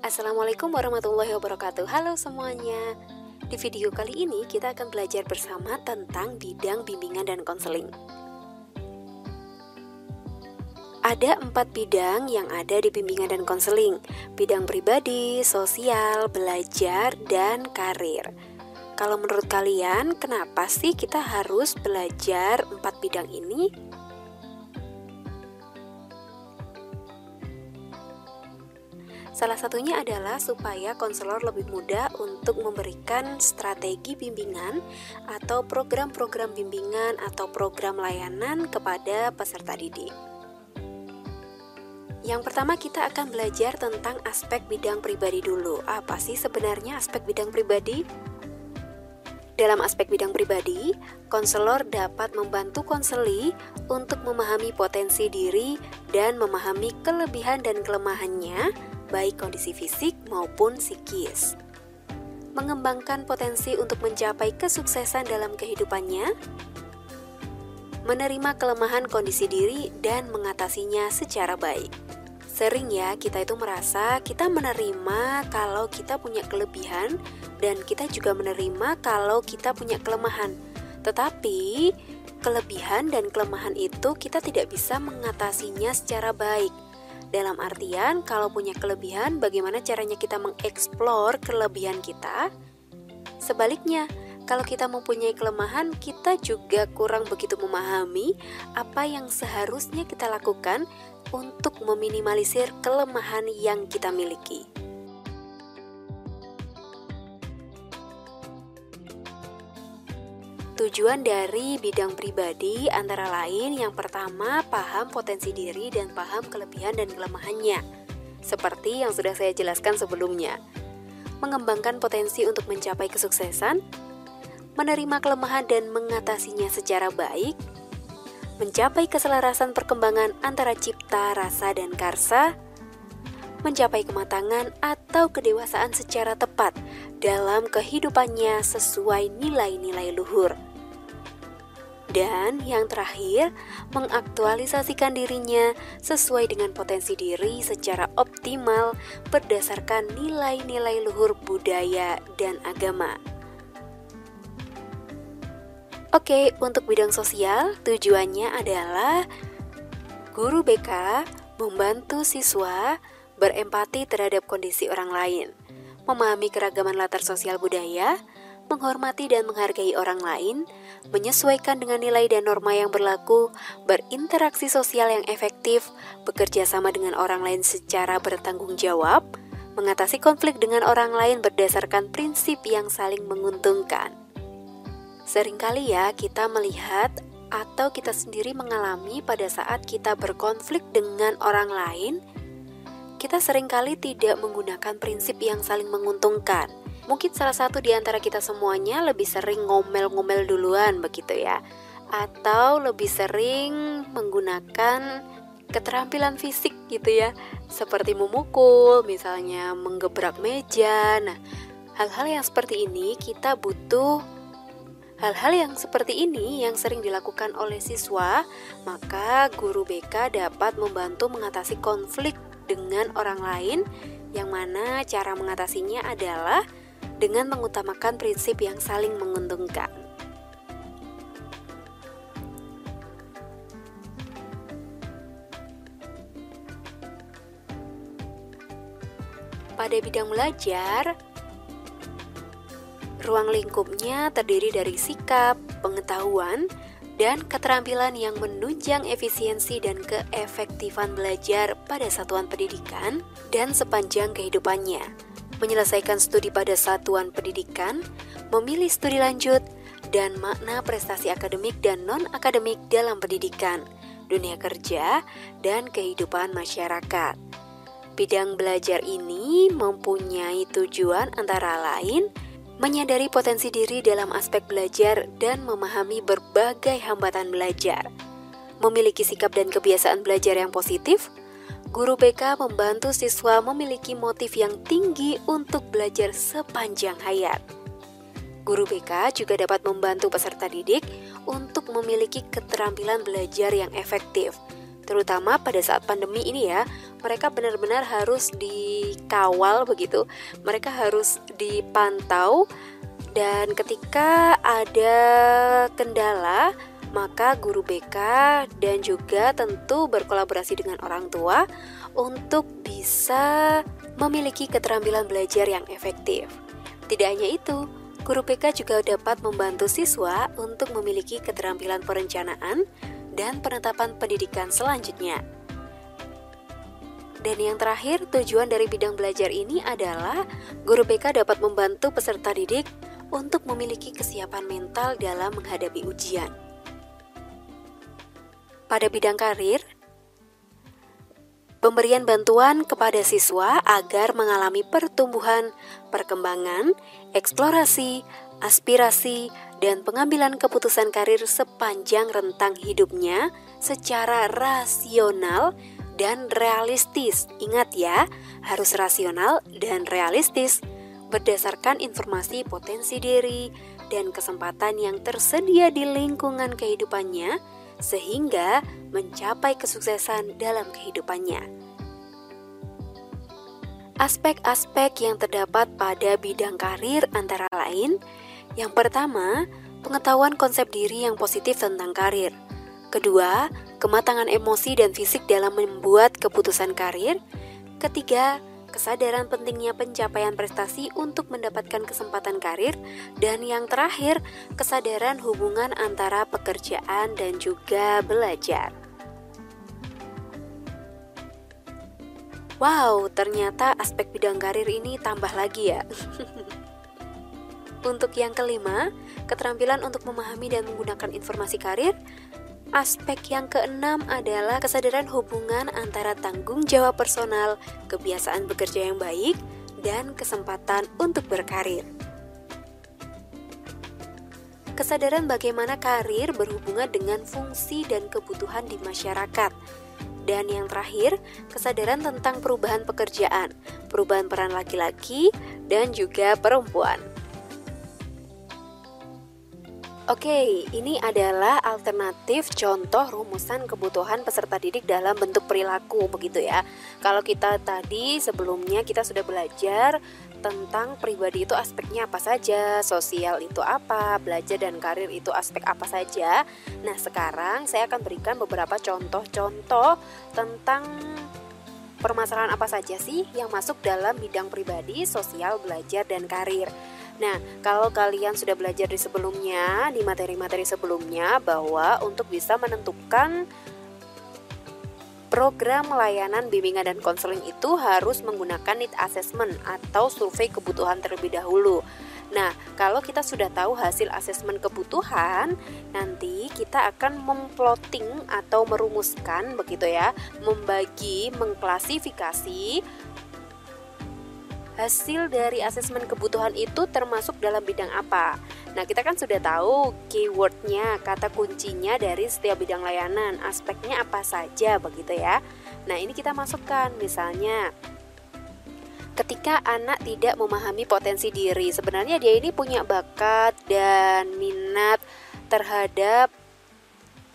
Assalamualaikum warahmatullahi wabarakatuh. Halo semuanya. Di video kali ini kita akan belajar bersama tentang bidang bimbingan dan konseling. Ada 4 bidang yang ada di bimbingan dan konseling: bidang pribadi, sosial, belajar, dan karir. Kalau menurut kalian, kenapa sih kita harus belajar 4 bidang ini? Salah satunya adalah supaya konselor lebih mudah untuk memberikan strategi bimbingan atau program-program bimbingan atau program layanan kepada peserta didik. Yang pertama, kita akan belajar tentang aspek bidang pribadi dulu. Apa sih sebenarnya aspek bidang pribadi? Dalam aspek bidang pribadi, konselor dapat membantu konseli untuk memahami potensi diri dan memahami kelebihan dan kelemahannya, baik kondisi fisik maupun psikis. Mengembangkan potensi untuk mencapai kesuksesan dalam kehidupannya. Menerima kelemahan kondisi diri dan mengatasinya secara baik. Sering ya kita itu merasa kita menerima kalau kita punya kelebihan, dan kita juga menerima kalau kita punya kelemahan. Tetapi kelebihan dan kelemahan itu kita tidak bisa mengatasinya secara baik. Dalam artian, kalau punya kelebihan, bagaimana caranya kita mengeksplor kelebihan kita? Sebaliknya, kalau kita mempunyai kelemahan, kita juga kurang begitu memahami apa yang seharusnya kita lakukan untuk meminimalisir kelemahan yang kita miliki. Tujuan dari bidang pribadi antara lain yang pertama, paham potensi diri dan paham kelebihan dan kelemahannya, seperti yang sudah saya jelaskan sebelumnya. Mengembangkan potensi untuk mencapai kesuksesan, menerima kelemahan dan mengatasinya secara baik, mencapai keselarasan perkembangan antara cipta, rasa, dan karsa, mencapai kematangan atau kedewasaan secara tepat dalam kehidupannya sesuai nilai-nilai luhur. Dan yang terakhir, mengaktualisasikan dirinya sesuai dengan potensi diri secara optimal berdasarkan nilai-nilai luhur budaya dan agama. Oke, untuk bidang sosial, tujuannya adalah guru BK membantu siswa berempati terhadap kondisi orang lain, memahami keragaman latar sosial budaya, menghormati dan menghargai orang lain, menyesuaikan dengan nilai dan norma yang berlaku, berinteraksi sosial yang efektif, bekerja sama dengan orang lain secara bertanggung jawab, mengatasi konflik dengan orang lain berdasarkan prinsip yang saling menguntungkan. Seringkali ya kita melihat atau kita sendiri mengalami pada saat kita berkonflik dengan orang lain, kita seringkali tidak menggunakan prinsip yang saling menguntungkan. Mungkin salah satu di antara kita semuanya lebih sering ngomel-ngomel duluan begitu ya, atau lebih sering menggunakan keterampilan fisik gitu ya, seperti memukul, misalnya menggebrak meja. Nah, hal-hal yang seperti ini yang sering dilakukan oleh siswa, maka guru BK dapat membantu mengatasi konflik dengan orang lain, yang mana cara mengatasinya adalah dengan mengutamakan prinsip yang saling menguntungkan. Pada bidang belajar, ruang lingkupnya terdiri dari sikap, pengetahuan, dan keterampilan yang menunjang efisiensi dan keefektifan belajar pada satuan pendidikan dan sepanjang kehidupannya. Menyelesaikan studi pada satuan pendidikan, memilih studi lanjut, dan makna prestasi akademik dan non-akademik dalam pendidikan, dunia kerja, dan kehidupan masyarakat. Bidang belajar ini mempunyai tujuan antara lain menyadari potensi diri dalam aspek belajar dan memahami berbagai hambatan belajar, memiliki sikap dan kebiasaan belajar yang positif. Guru BK membantu siswa memiliki motif yang tinggi untuk belajar sepanjang hayat. Guru BK juga dapat membantu peserta didik untuk memiliki keterampilan belajar yang efektif. Terutama pada saat pandemi ini ya, mereka benar-benar harus dikawal begitu. Mereka harus dipantau, dan ketika ada kendala, maka guru BK dan juga tentu berkolaborasi dengan orang tua untuk bisa memiliki keterampilan belajar yang efektif. Tidak hanya itu, guru BK juga dapat membantu siswa untuk memiliki keterampilan perencanaan dan penetapan pendidikan selanjutnya. Dan yang terakhir, tujuan dari bidang belajar ini adalah guru BK dapat membantu peserta didik untuk memiliki kesiapan mental dalam menghadapi ujian. Pada bidang karir, pemberian bantuan kepada siswa agar mengalami pertumbuhan, perkembangan, eksplorasi, aspirasi, dan pengambilan keputusan karir sepanjang rentang hidupnya secara rasional dan realistis. Ingat ya, harus rasional dan realistis berdasarkan informasi potensi diri dan kesempatan yang tersedia di lingkungan kehidupannya sehingga mencapai kesuksesan dalam kehidupannya. Aspek-aspek yang terdapat pada bidang karir antara lain, yang pertama, pengetahuan konsep diri yang positif tentang karir. Kedua, kematangan emosi dan fisik dalam membuat keputusan karir. Ketiga, kesadaran pentingnya pencapaian prestasi untuk mendapatkan kesempatan karir. Dan yang terakhir, kesadaran hubungan antara pekerjaan dan juga belajar. Wow, ternyata aspek bidang karir ini tambah lagi ya. Untuk yang kelima, keterampilan untuk memahami dan menggunakan informasi karir. Aspek yang keenam adalah kesadaran hubungan antara tanggung jawab personal, kebiasaan bekerja yang baik, dan kesempatan untuk berkarir. Kesadaran bagaimana karir berhubungan dengan fungsi dan kebutuhan di masyarakat. Dan yang terakhir, kesadaran tentang perubahan pekerjaan, perubahan peran laki-laki, dan juga perempuan. Oke, ini adalah alternatif contoh rumusan kebutuhan peserta didik dalam bentuk perilaku, begitu ya. Kalau kita tadi sebelumnya kita sudah belajar tentang pribadi itu aspeknya apa saja, sosial itu apa, belajar dan karir itu aspek apa saja. Nah, sekarang saya akan berikan beberapa contoh-contoh tentang permasalahan apa saja sih yang masuk dalam bidang pribadi, sosial, belajar, dan karir. Nah, kalau kalian sudah belajar di sebelumnya, di materi-materi sebelumnya, bahwa untuk bisa menentukan program layanan bimbingan dan konseling itu harus menggunakan need assessment atau survei kebutuhan terlebih dahulu. Nah, kalau kita sudah tahu hasil asesmen kebutuhan, nanti kita akan memplotting atau merumuskan begitu ya, membagi, mengklasifikasi hasil dari asesmen kebutuhan itu termasuk dalam bidang apa. Nah, kita kan sudah tahu keywordnya, kata kuncinya dari setiap bidang layanan, aspeknya apa saja begitu ya. Nah, ini kita masukkan, misalnya ketika anak tidak memahami potensi diri, sebenarnya dia ini punya bakat dan minat terhadap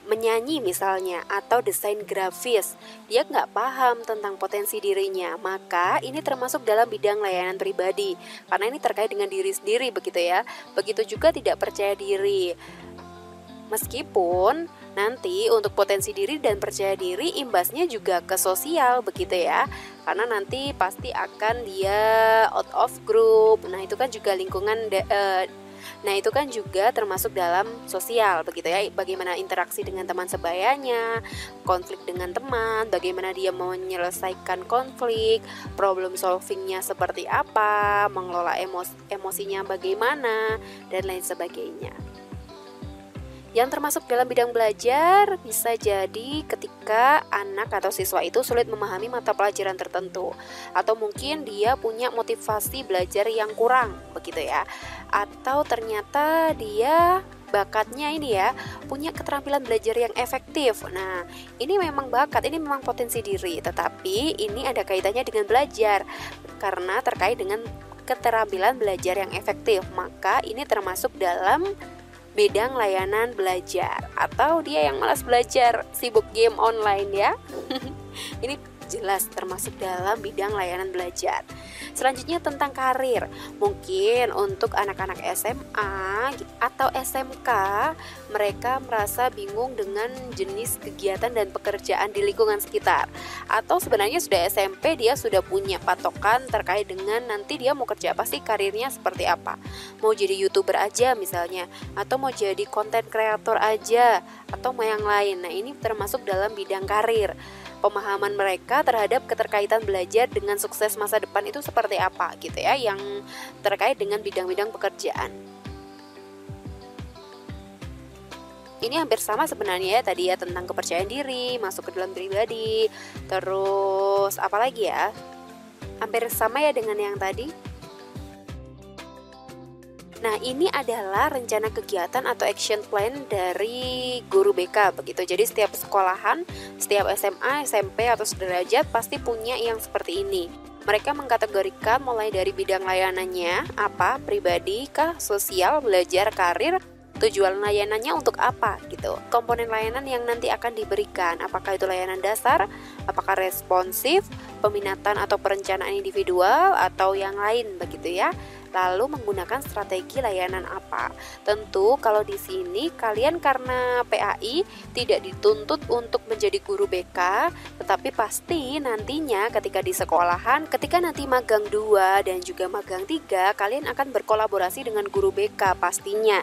menyanyi misalnya, atau desain grafis, dia nggak paham tentang potensi dirinya, maka ini termasuk dalam bidang layanan pribadi karena ini terkait dengan diri sendiri begitu ya. Begitu juga tidak percaya diri, meskipun nanti untuk potensi diri dan percaya diri imbasnya juga ke sosial begitu ya, karena nanti pasti akan dia out of group. Nah, itu kan juga lingkungan Nah, itu kan juga termasuk dalam sosial begitu ya. Bagaimana interaksi dengan teman sebayanya, konflik dengan teman, bagaimana dia menyelesaikan konflik, problem solvingnya seperti apa, mengelola emosinya bagaimana, dan lain sebagainya. Yang termasuk dalam bidang belajar bisa jadi ketika anak atau siswa itu sulit memahami mata pelajaran tertentu, atau mungkin dia punya motivasi belajar yang kurang begitu ya, atau ternyata dia bakatnya ini ya, punya keterampilan belajar yang efektif. Nah, ini memang bakat, ini memang potensi diri, tetapi ini ada kaitannya dengan belajar karena terkait dengan keterampilan belajar yang efektif, maka ini termasuk dalam bidang layanan belajar. Atau dia yang malas belajar, sibuk game online ya. Ini jelas termasuk dalam bidang layanan belajar. Selanjutnya tentang karir. Mungkin untuk anak-anak SMA atau SMK, mereka merasa bingung dengan jenis kegiatan dan pekerjaan di lingkungan sekitar. Atau sebenarnya sudah SMP dia sudah punya patokan terkait dengan nanti dia mau kerja apa sih, karirnya seperti apa. Mau jadi YouTuber aja misalnya, atau mau jadi content creator aja, atau mau yang lain. Nah, ini termasuk dalam bidang karir. Pemahaman mereka terhadap keterkaitan belajar dengan sukses masa depan itu seperti apa gitu ya, yang terkait dengan bidang-bidang pekerjaan. Ini hampir sama sebenarnya ya tadi ya, tentang kepercayaan diri, masuk ke dalam pribadi, terus apalagi ya, hampir sama ya dengan yang tadi. Nah, ini adalah rencana kegiatan atau action plan dari guru BK begitu. Jadi setiap sekolahan, setiap SMA, SMP atau sederajat pasti punya yang seperti ini. Mereka mengkategorikan mulai dari bidang layanannya apa, pribadi kah, sosial, belajar, karir, tujuan layanannya untuk apa gitu. Komponen layanan yang nanti akan diberikan, apakah itu layanan dasar, apakah responsif, peminatan atau perencanaan individual atau yang lain begitu ya. Lalu menggunakan strategi layanan apa? Tentu kalau di sini kalian karena PAI tidak dituntut untuk menjadi guru BK, tetapi pasti nantinya ketika di sekolahan, ketika nanti magang 2 dan juga magang 3, kalian akan berkolaborasi dengan guru BK pastinya.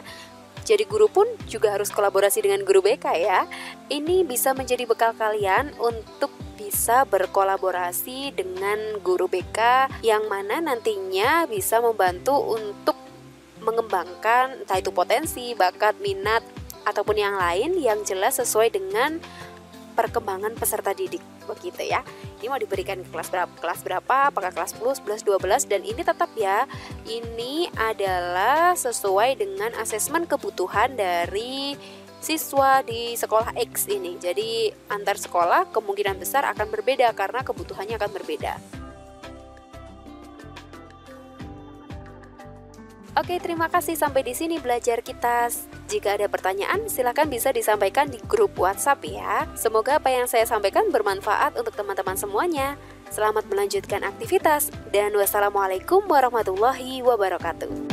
Jadi guru pun juga harus kolaborasi dengan guru BK ya. Ini bisa menjadi bekal kalian untuk bisa berkolaborasi dengan guru BK yang mana nantinya bisa membantu untuk mengembangkan entah itu potensi, bakat, minat, ataupun yang lain yang jelas sesuai dengan perkembangan peserta didik begitu ya. Ini mau diberikan kelas berapa, apakah kelas 10, 11, 12, dan ini tetap ya, ini adalah sesuai dengan asesmen kebutuhan dari siswa di sekolah X ini. Jadi antar sekolah kemungkinan besar akan berbeda karena kebutuhannya akan berbeda. Oke, terima kasih sampai di sini belajar kita. Jika ada pertanyaan, silakan bisa disampaikan di grup WhatsApp ya. Semoga apa yang saya sampaikan bermanfaat untuk teman-teman semuanya. Selamat melanjutkan aktivitas dan wassalamualaikum warahmatullahi wabarakatuh.